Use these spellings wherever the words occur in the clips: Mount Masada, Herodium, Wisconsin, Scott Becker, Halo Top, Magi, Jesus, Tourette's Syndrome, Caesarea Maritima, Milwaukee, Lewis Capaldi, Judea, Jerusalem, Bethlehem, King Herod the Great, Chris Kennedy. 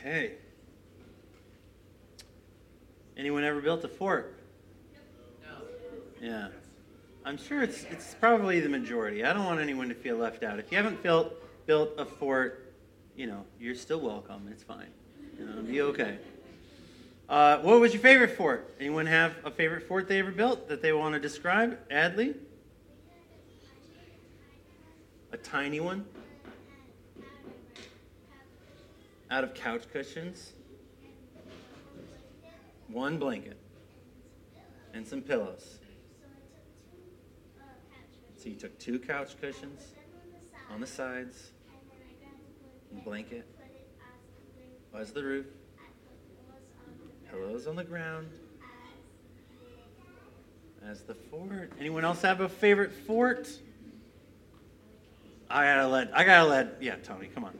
Okay. Anyone ever built a fort? No. Yeah. I'm sure it's probably the majority. I don't want anyone to feel left out. If you haven't built a fort, you know, you're still welcome. It's fine. You know, it'll be okay. What was your favorite fort? Anyone have a favorite fort they ever built that they want to describe? Adley? A tiny one? Out of couch cushions? One blanket. And some pillows. So you took two couch cushions on the sides, and a blanket, was the roof, pillows on the ground, as the fort. Anyone else have a favorite fort? I gotta let, Tony, come on.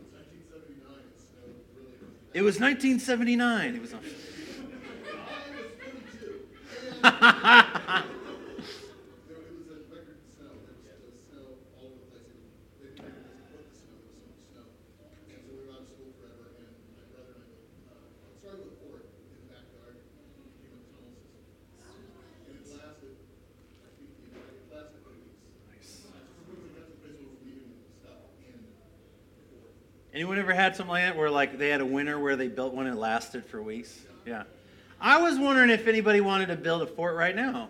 It was 1979. It was on. Anyone ever had something like that where like they had a winter where they built one and it lasted for weeks? Yeah. I was wondering if anybody wanted to build a fort right now.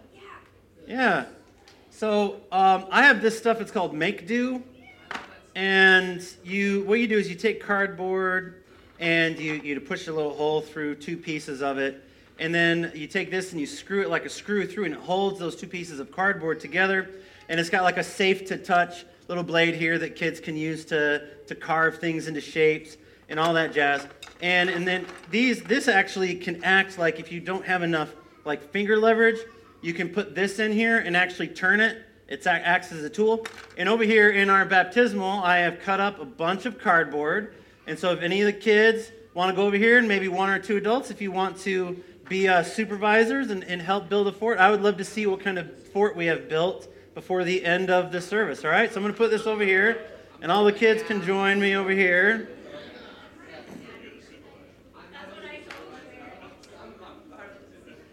Yeah. So I have this stuff. It's called Make Do. And what you do is you take cardboard and you push a little hole through two pieces of it. And then you take this and you screw it like a screw through and it holds those two pieces of cardboard together. And it's got like a safe to touch little blade here that kids can use to carve things into shapes and all that jazz. And then this actually can act like if you don't have enough like finger leverage, you can put this in here and actually turn it. It acts as a tool. And over here in our baptismal, I have cut up a bunch of cardboard. And so if any of the kids want to go over here and maybe one or two adults, if you want to be supervisors and help build a fort, I would love to see what kind of fort we have built before the end of the service, all right? So I'm going to put this over here, and all the kids can join me over here.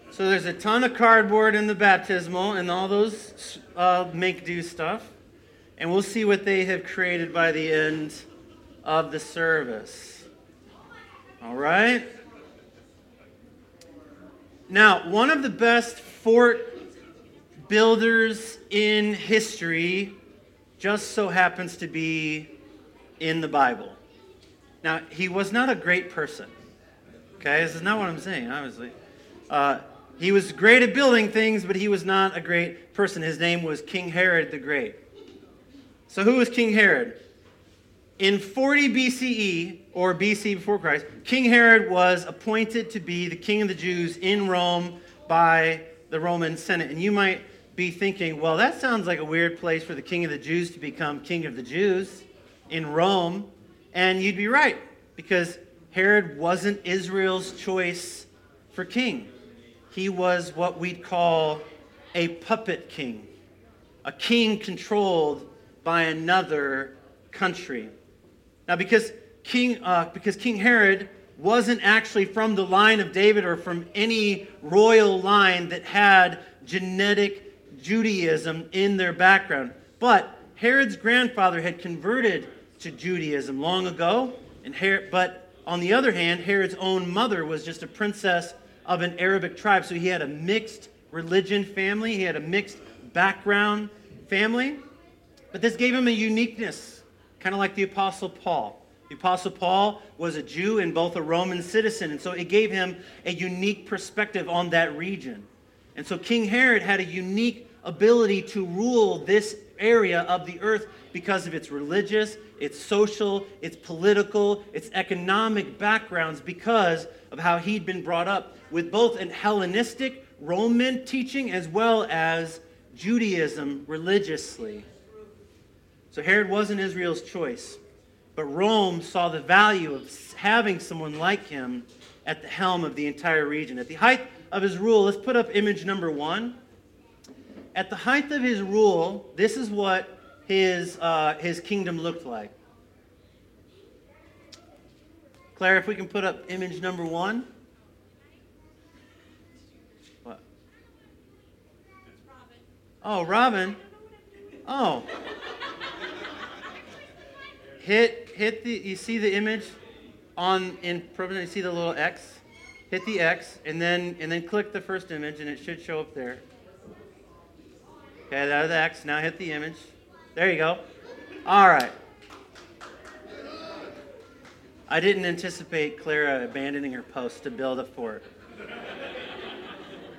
So there's a ton of cardboard in the baptismal and all those make-do stuff, and we'll see what they have created by the end of the service, all right? Now, one of the best fort builders in history just so happens to be in the Bible. Now, he was not a great person. Okay, this is not what I'm saying, obviously. He was great at building things, but he was not a great person. His name was King Herod the Great. So who was King Herod? In 40 BCE, or BC before Christ, King Herod was appointed to be the king of the Jews in Rome by the Roman Senate. And you might be thinking, well, that sounds like a weird place for the king of the Jews to become king of the Jews in Rome. And you'd be right, because Herod wasn't Israel's choice for king. He was what we'd call a puppet king, a king controlled by another country. Now, because King Herod wasn't actually from the line of David or from any royal line that had genetic Judaism in their background. But Herod's grandfather had converted to Judaism long ago, but on the other hand, Herod's own mother was just a princess of an Arabic tribe, so he had a mixed religion family, he had a mixed background family, but this gave him a uniqueness, kind of like the Apostle Paul. The Apostle Paul was a Jew and both a Roman citizen, and so it gave him a unique perspective on that region. And so King Herod had a unique ability to rule this area of the earth because of its religious, its social, its political, its economic backgrounds, because of how he'd been brought up with both an Hellenistic Roman teaching as well as Judaism religiously. So Herod wasn't Israel's choice. But Rome saw the value of having someone like him at the helm of the entire region. At the height of his rule, let's put up image number one. At the height of his rule, this is what his kingdom looked like. Claire, if we can put up image number 1. What? Oh, Robin. Oh. Hit the, you see the image on in perpendicular, you see the little X? Hit the X and then click the first image and it should show up there. Okay, that was the X. Now hit the image. There you go. All right. I didn't anticipate Clara abandoning her post to build a fort.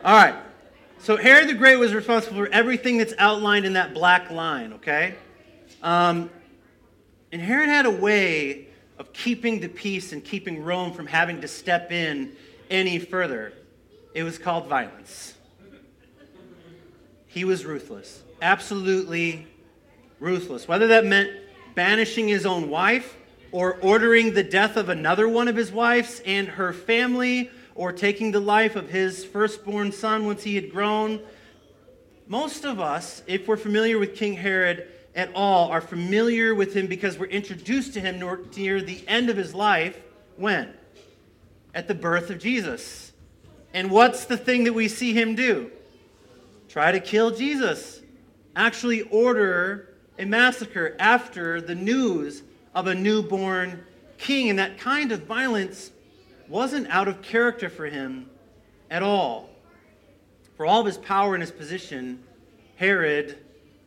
All right. So Herod the Great was responsible for everything that's outlined in that black line, okay? And Herod had a way of keeping the peace and keeping Rome from having to step in any further. It was called violence. He was ruthless. Absolutely ruthless. Whether that meant banishing his own wife or ordering the death of another one of his wives and her family, or taking the life of his firstborn son once he had grown. Most of us, if we're familiar with King Herod at all, are familiar with him because we're introduced to him near the end of his life. When? At the birth of Jesus. And what's the thing that we see him do? Try to kill Jesus. Actually order a massacre after the news of a newborn king. And that kind of violence wasn't out of character for him at all. For all of his power and his position, Herod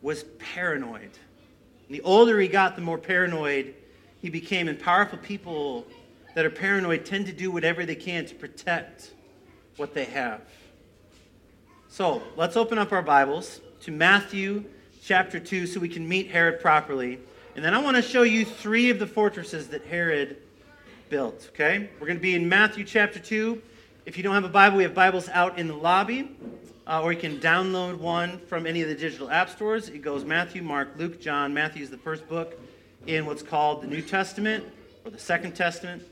was paranoid. And the older he got, the more paranoid he became. And powerful people that are paranoid tend to do whatever they can to protect what they have. So let's open up our Bibles to Matthew chapter 2 so we can meet Herod properly. And then I want to show you 3 of the fortresses that Herod built, okay? We're going to be in Matthew chapter 2. If you don't have a Bible, we have Bibles out in the lobby, or you can download one from any of the digital app stores. It goes Matthew, Mark, Luke, John. Matthew is the first book in what's called the New Testament or the Second Testament.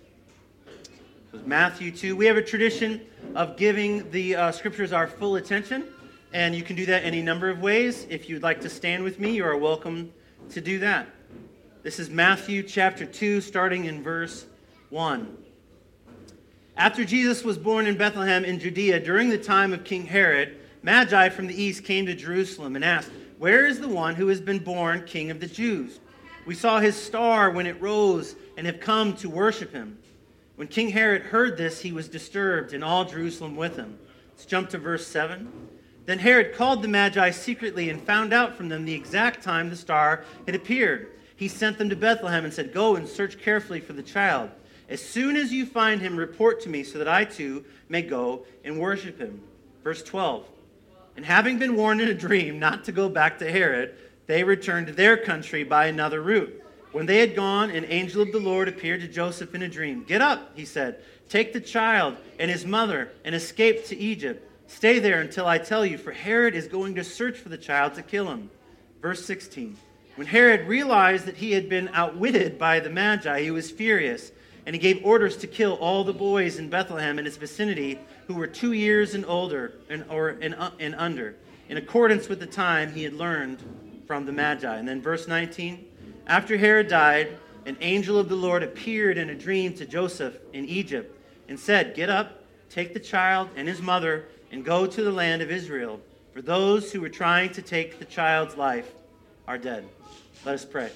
It was Matthew 2. We have a tradition of giving the scriptures our full attention, and you can do that any number of ways. If you'd like to stand with me, you are welcome to do that. This is Matthew chapter 2, starting in verse 1. After Jesus was born in Bethlehem in Judea, during the time of King Herod, Magi from the east came to Jerusalem and asked, "Where is the one who has been born King of the Jews? We saw his star when it rose and have come to worship him." When King Herod heard this, he was disturbed, and all Jerusalem with him. Let's jump to verse 7. Then Herod called the Magi secretly and found out from them the exact time the star had appeared. He sent them to Bethlehem and said, "Go and search carefully for the child. As soon as you find him, report to me so that I too may go and worship him." Verse 12. And having been warned in a dream not to go back to Herod, they returned to their country by another route. When they had gone, an angel of the Lord appeared to Joseph in a dream. "Get up," he said, "take the child and his mother and escape to Egypt. Stay there until I tell you, for Herod is going to search for the child to kill him." Verse 16. When Herod realized that he had been outwitted by the Magi, he was furious. And he gave orders to kill all the boys in Bethlehem and its vicinity who were 2 years and older and under, in accordance with the time he had learned from the Magi. And then verse 19, after Herod died, an angel of the Lord appeared in a dream to Joseph in Egypt and said, "Get up, take the child and his mother, and go to the land of Israel, for those who were trying to take the child's life are dead." Let us pray.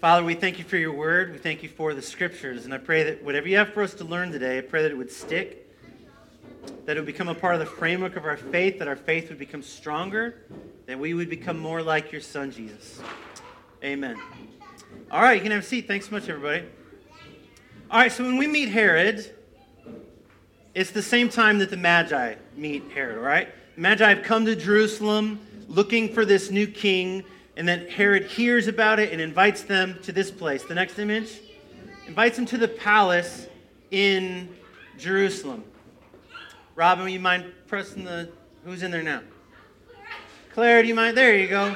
Father, we thank you for your word. We thank you for the scriptures. And I pray that whatever you have for us to learn today, I pray that it would stick, that it would become a part of the framework of our faith, that our faith would become stronger, that we would become more like your son, Jesus. Amen. All right, you can have a seat. Thanks so much, everybody. All right, so when we meet Herod, it's the same time that the Magi meet Herod, all right? The Magi have come to Jerusalem looking for this new king. And then Herod hears about it and invites them to this place. The next image invites them to the palace in Jerusalem. Robin, would you mind pressing the... Who's in there now? Claire, do you mind? There you go.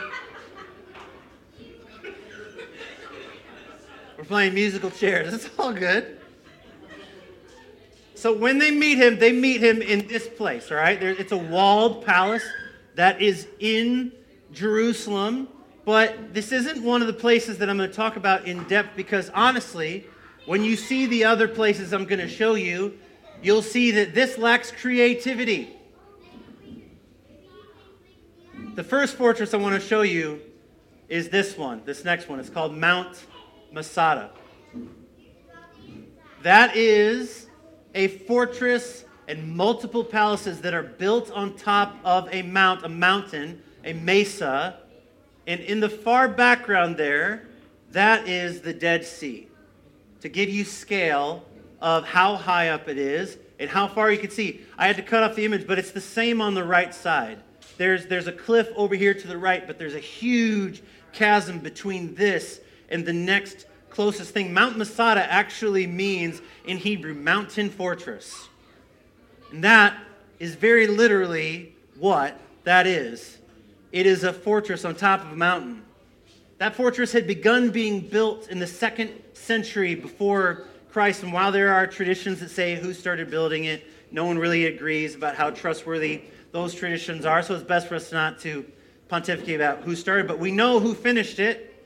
We're playing musical chairs. It's all good. So when they meet him in this place, all right? It's a walled palace that is in Jerusalem. But this isn't one of the places that I'm going to talk about in depth because, honestly, When you see the other places I'm going to show you, you'll see that this lacks creativity. The first fortress I want to show you is this one, this next one. It's called Mount Masada. That is a fortress and multiple palaces that are built on top of a mountain, a mesa. And in the far background there, that is the Dead Sea. To give you scale of how high up it is and how far you can see. I had to cut off the image, but it's the same on the right side. There's a cliff over here to the right, but there's a huge chasm between this and the next closest thing. Mount Masada actually means, in Hebrew, mountain fortress. And that is very literally what that is. It is a fortress on top of a mountain. That fortress had begun being built in the 2nd century before Christ, and while there are traditions that say who started building it, no one really agrees about how trustworthy those traditions are, so it's best for us not to pontificate about who started, but we know who finished it.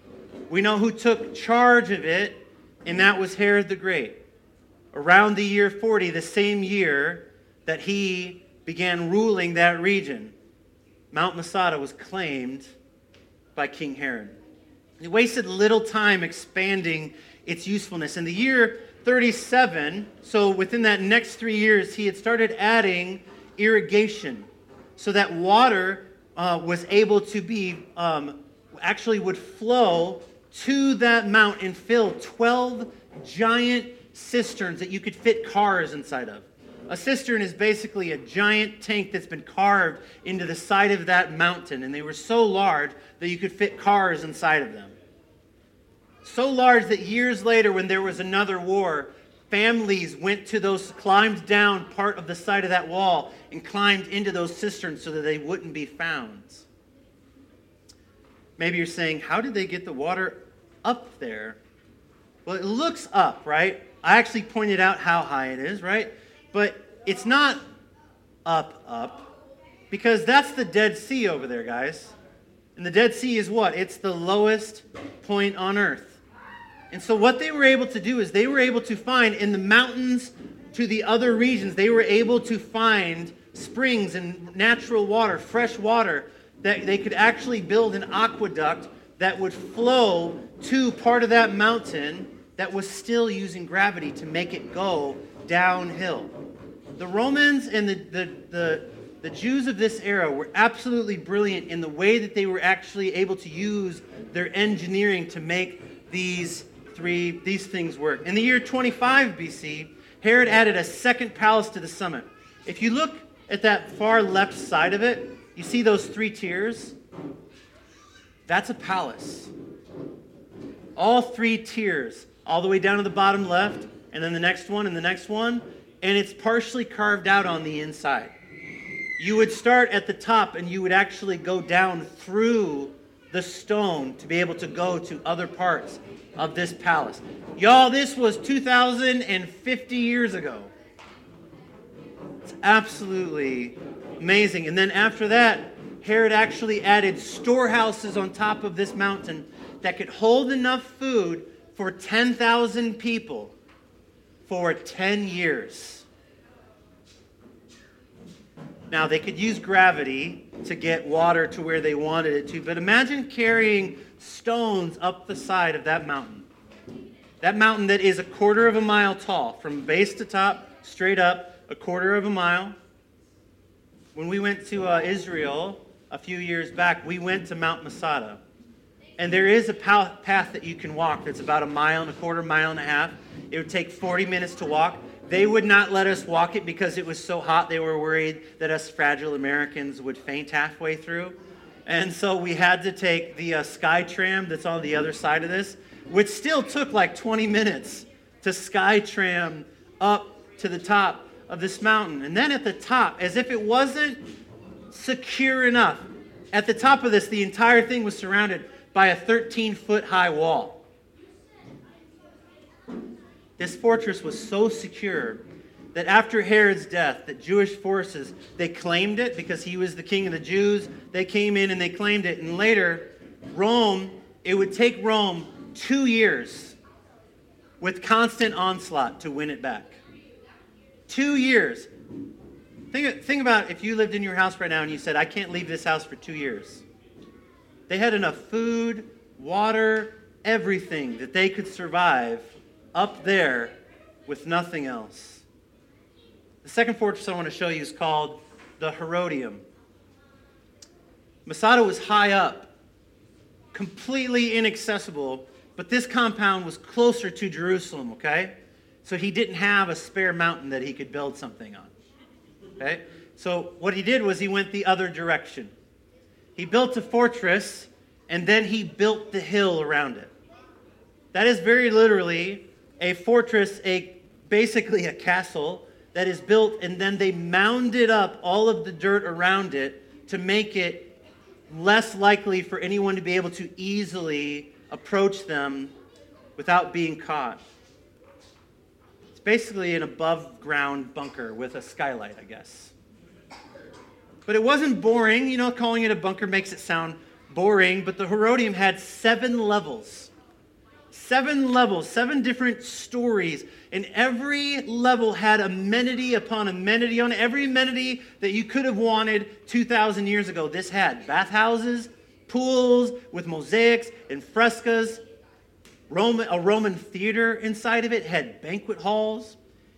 We know who took charge of it, and that was Herod the Great. Around the year 40, the same year that he began ruling that region, Mount Masada was claimed by King Herod. He wasted little time expanding its usefulness. In the year 37, so within that next 3 years, he had started adding irrigation so that water was able to be actually would flow to that mount and fill 12 giant cisterns that you could fit cars inside of. A cistern is basically a giant tank that's been carved into the side of that mountain, and they were so large that you could fit cars inside of them. So large that years later, when there was another war, families went to those, climbed down part of the side of that wall and climbed into those cisterns so that they wouldn't be found. Maybe you're saying, how did they get the water up there? Well, it looks up, right? I actually pointed out how high it is, right? But it's not up, because that's the Dead Sea over there, guys. And the Dead Sea is what? It's the lowest point on earth. And so what they were able to do is they were able to find in the mountains to the other regions, they were able to find springs and natural water, fresh water, that they could actually build an aqueduct that would flow to part of that mountain that was still using gravity to make it go downhill. The Romans and the Jews of this era were absolutely brilliant in the way that they were actually able to use their engineering to make these things work. In the year 25 BC, Herod added a 2nd palace to the summit. If you look at that far left side of it, you see those 3 tiers? That's a palace. All 3 tiers, all the way down to the bottom left, and then the next one, and the next one, and it's partially carved out on the inside. You would start at the top, and you would actually go down through the stone to be able to go to other parts of this palace. Y'all, this was 2,050 years ago. It's absolutely amazing. And then after that, Herod actually added storehouses on top of this mountain that could hold enough food for 10,000 people for 10 years. Now, they could use gravity to get water to where they wanted it to, but imagine carrying stones up the side of that mountain. That mountain that is 1/4 mile tall, from base to top, straight up, 1/4 mile. When we went to Israel a few years back, we went to Mount Masada. And there is a path that you can walk that's about 1.25 miles. It would take 40 minutes to walk. They would not let us walk it because it was so hot. They were worried that us fragile Americans would faint halfway through. And so we had to take the Sky Tram that's on the other side of this, which still took like 20 minutes to Sky Tram up to the top of this mountain. And then at the top, as if it wasn't secure enough, at the top of this, the entire thing was surrounded by a 13-foot high wall. This fortress was so secure that after Herod's death, the Jewish forces, they claimed it because he was the king of the Jews. They came in and they claimed it. And later, Rome, it would take Rome 2 years with constant onslaught to win it back. 2 years. Think about if you lived in your house right now and you said, I can't leave this house for 2 years. They had enough food, water, everything that they could survive up there with nothing else. The second fortress I want to show you is called the Herodium. Masada was high up, completely inaccessible, but this compound was closer to Jerusalem, okay? So he didn't have a spare mountain that he could build something on, okay? So what he did was he went the other direction. He built a fortress, and then he built the hill around it. That is very literally a fortress, basically a castle that is built, and then they mounded up all of the dirt around it to make it less likely for anyone to be able to easily approach them without being caught. It's basically an above-ground bunker with a skylight, I guess. But it wasn't boring. You know, calling it a bunker makes it sound boring, but the Herodium had 7 levels. 7 levels, 7 different stories, and every level had amenity upon amenity on every amenity that you could have wanted 2,000 years ago. This had bathhouses, pools with mosaics and frescoes, a Roman theater inside of it, had banquet halls.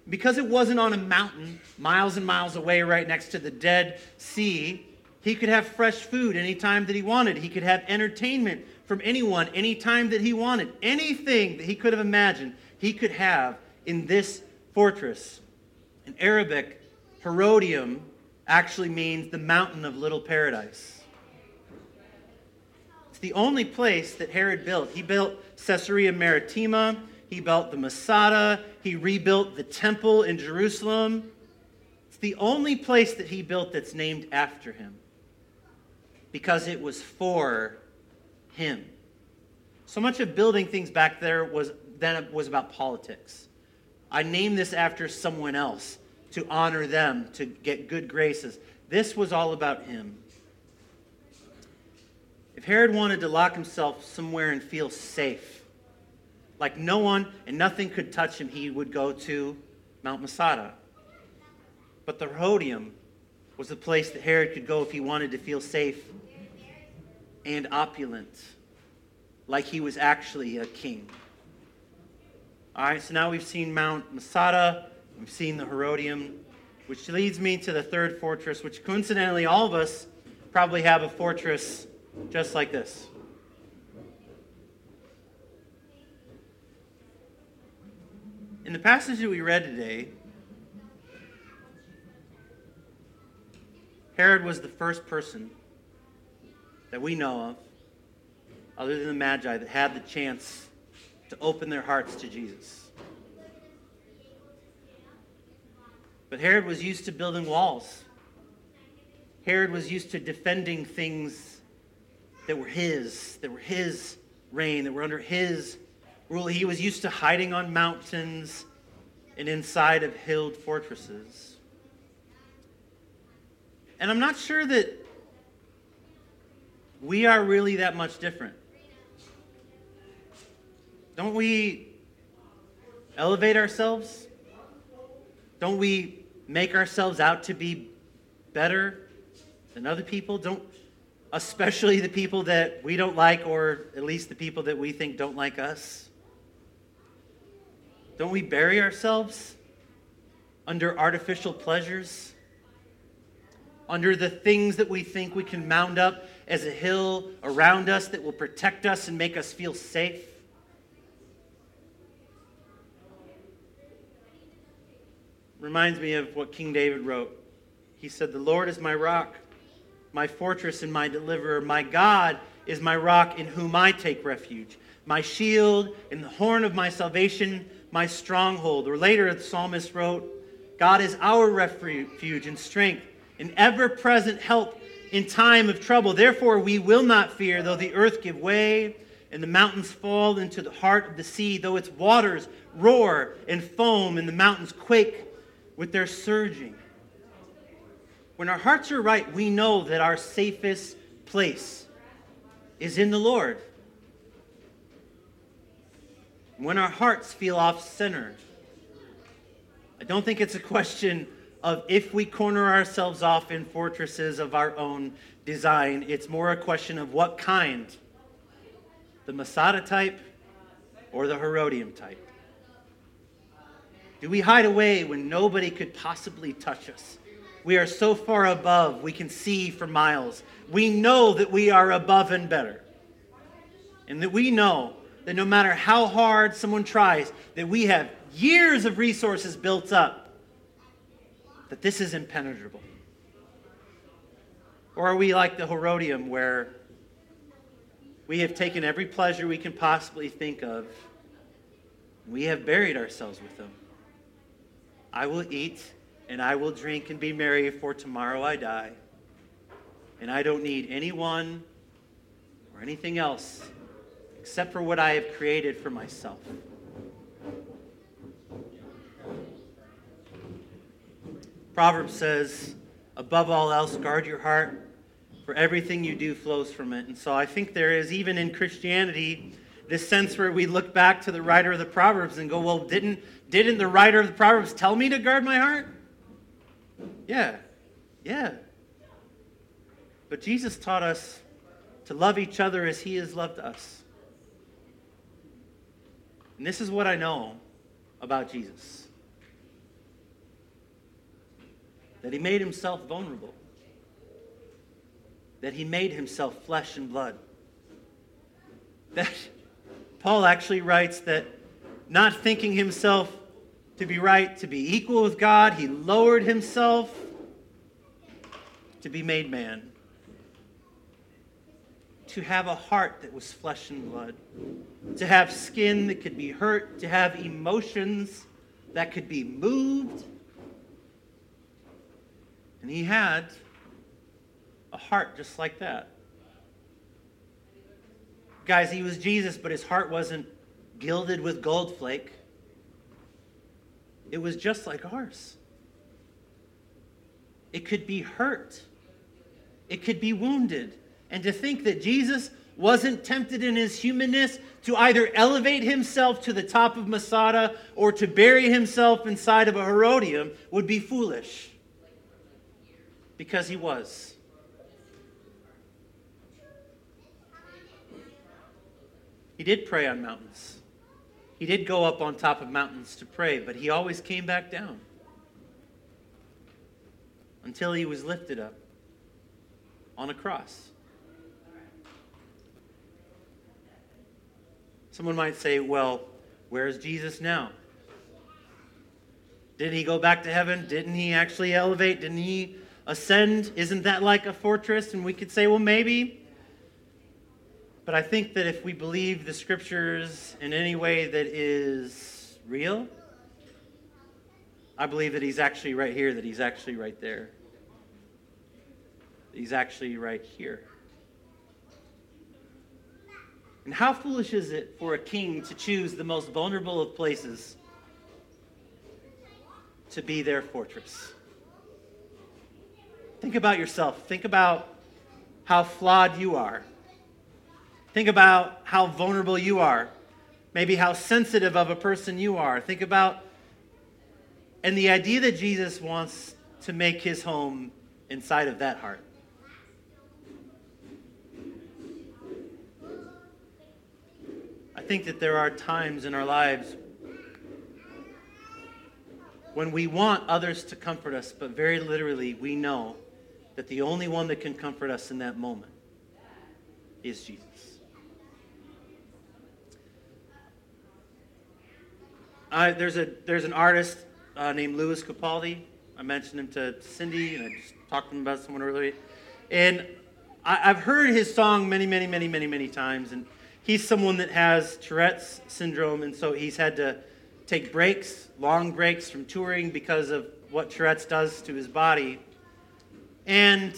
Because it wasn't on a mountain, miles and miles away right next to the Dead Sea, he could have fresh food anytime that he wanted. He could have entertainment from anyone anytime that he wanted. Anything that he could have imagined, he could have in this fortress. In Arabic, Herodium actually means the mountain of little paradise. It's the only place that Herod built. He built Caesarea Maritima. He built the Masada. He rebuilt the temple in Jerusalem. It's the only place that he built that's named after him, because it was for him. So much of building things back there was about politics. I named this after someone else to honor them, to get good graces. This was all about him. If Herod wanted to lock himself somewhere and feel safe, like no one and nothing could touch him, he would go to Mount Masada. But the Herodium was the place that Herod could go if he wanted to feel safe and opulent, like he was actually a king. All right, so now we've seen Mount Masada, we've seen the Herodium, which leads me to the third fortress, which coincidentally all of us probably have a fortress just like this. In the passage that we read today, Herod was the first person that we know of, other than the Magi, that had the chance to open their hearts to Jesus. But Herod was used to building walls. Herod was used to defending things that were his reign, that were under his rule. He was used to hiding on mountains and inside of hilled fortresses. And I'm not sure that we are really that much different. Don't we elevate ourselves? Don't we make ourselves out to be better than other people? Especially the people that we don't like, or at least the people that we think don't like us? Don't we bury ourselves under artificial pleasures? Under the things that we think we can mound up as a hill around us that will protect us and make us feel safe? Reminds me of what King David wrote. He said, "The Lord is my rock, my fortress and my deliverer. My God is my rock in whom I take refuge, my shield and the horn of my salvation, my stronghold." Or later the psalmist wrote, "God is our refuge and strength, an ever-present help in time of trouble. Therefore we will not fear, though the earth give way and the mountains fall into the heart of the sea, though its waters roar and foam and the mountains quake with their surging." When our hearts are right, we know that our safest place is in the Lord. when our hearts feel off center, I don't think it's a question of if we corner ourselves off in fortresses of our own design. It's more a question of what kind, the Masada type or the Herodium type. Do we hide away when nobody could possibly touch us? We are so far above, we can see for miles. We know that we are above and better. And that we know that no matter how hard someone tries, that we have years of resources built up, that this is impenetrable. Or are we like the Herodium, where we have taken every pleasure we can possibly think of, and we have buried ourselves with them? I will eat and I will drink and be merry, for tomorrow I die. And I don't need anyone or anything else except for what I have created for myself. Proverbs says, above all else, guard your heart, for everything you do flows from it. And so I think there is, even in Christianity, this sense where we look back to the writer of the Proverbs and go, well, didn't the writer of the Proverbs tell me to guard my heart? Yeah. But Jesus taught us to love each other as he has loved us. And this is what I know about Jesus. That he made himself vulnerable. That he made himself flesh and blood. That Paul actually writes that, not thinking himself to be right, to be equal with God, he lowered himself to be made man. To have a heart that was flesh and blood. To have skin that could be hurt. To have emotions that could be moved. And he had a heart just like that. Guys, he was Jesus, but his heart wasn't gilded with gold flake. It was just like ours. It could be hurt. It could be wounded. And to think that Jesus wasn't tempted in his humanness to either elevate himself to the top of Masada or to bury himself inside of a Herodium would be foolish. Because he was. He did pray on mountains. He did go up on top of mountains to pray, but he always came back down until he was lifted up on a cross. Someone might say, well, where is Jesus now? Didn't he go back to heaven? Didn't he actually elevate? Didn't he ascend? Isn't that like a fortress? And we could say, well, maybe. But I think that if we believe the scriptures in any way that is real, I believe that he's actually right here, that he's actually right there. He's actually right here. And how foolish is it for a king to choose the most vulnerable of places to be their fortress? Think about yourself. Think about how flawed you are. Think about how vulnerable you are, maybe how sensitive of a person you are. Think about, and the idea that Jesus wants to make his home inside of that heart. I think that there are times in our lives when we want others to comfort us, but very literally we know that the only one that can comfort us in that moment is Jesus. There's an artist named Lewis Capaldi. I mentioned him to Cindy, and I just talked to him about someone earlier. And I've heard his song many times. And he's someone that has Tourette's Syndrome, and so he's had to take breaks, long breaks from touring because of what Tourette's does to his body. And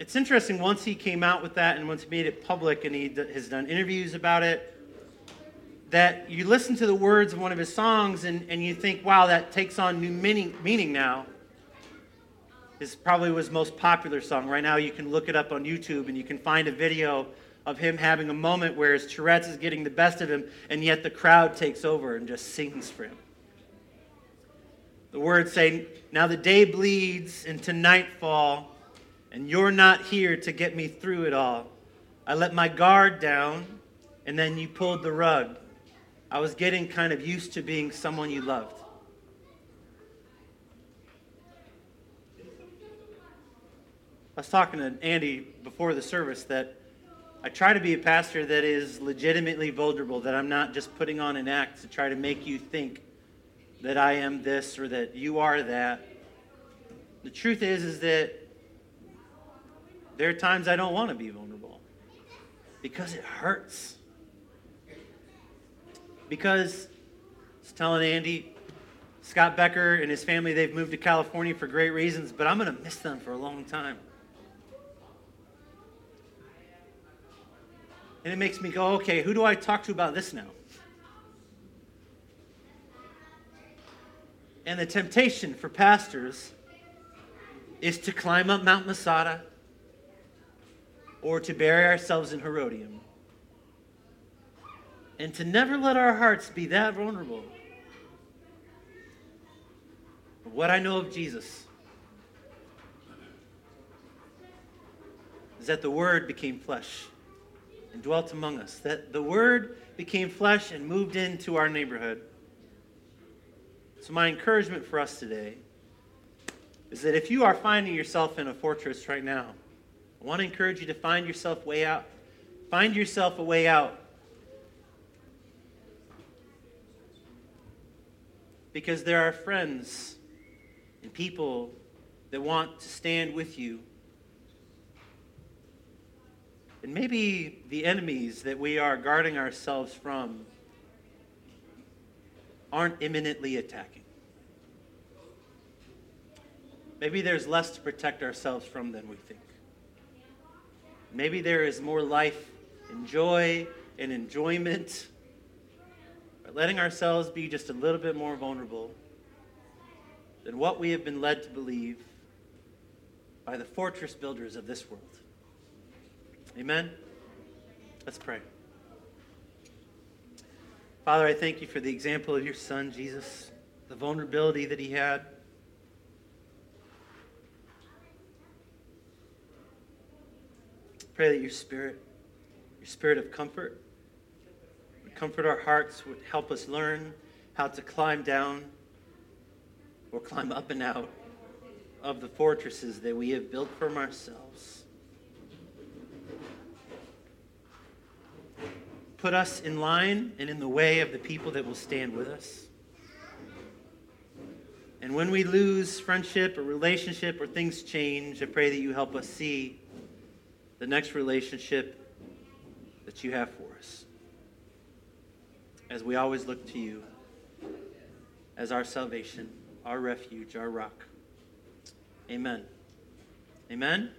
it's interesting, once he came out with that and once he made it public and he has done interviews about it, that you listen to the words of one of his songs and you think, wow, that takes on new meaning now. This probably was his most popular song. Right now you can look it up on YouTube and you can find a video of him having a moment where his Tourette's is getting the best of him, and yet the crowd takes over and just sings for him. The words say, "Now the day bleeds into nightfall, and you're not here to get me through it all. I let my guard down, and then you pulled the rug. I was getting kind of used to being someone you loved." I was talking to Andy before the service that I try to be a pastor that is legitimately vulnerable, that I'm not just putting on an act to try to make you think that I am this or that you are that. The truth is that there are times I don't want to be vulnerable because it hurts. Because I was telling Andy, Scott Becker and his family, they've moved to California for great reasons, but I'm going to miss them for a long time. And it makes me go, okay, who do I talk to about this now? And the temptation for pastors is to climb up Mount Masada or to bury ourselves in Herodium and to never let our hearts be that vulnerable. But what I know of Jesus is that the Word became flesh and dwelt among us, that the Word became flesh and moved into our neighborhood. So my encouragement for us today is that if you are finding yourself in a fortress right now, I want to encourage you to find yourself way out. Find yourself a way out. Because there are friends and people that want to stand with you. And maybe the enemies that we are guarding ourselves from aren't imminently attacking. Maybe there's less to protect ourselves from than we think. Maybe there is more life and joy and enjoyment by letting ourselves be just a little bit more vulnerable than what we have been led to believe by the fortress builders of this world. Amen? Let's pray. Father, I thank you for the example of your Son, Jesus, the vulnerability that he had. Pray that your spirit of comfort, would comfort our hearts, would help us learn how to climb down or climb up and out of the fortresses that we have built from ourselves. Put us in line and in the way of the people that will stand with us. And when we lose friendship or relationship or things change, I pray that you help us see the next relationship that you have for us. As we always look to you as our salvation, our refuge, our rock. Amen. Amen.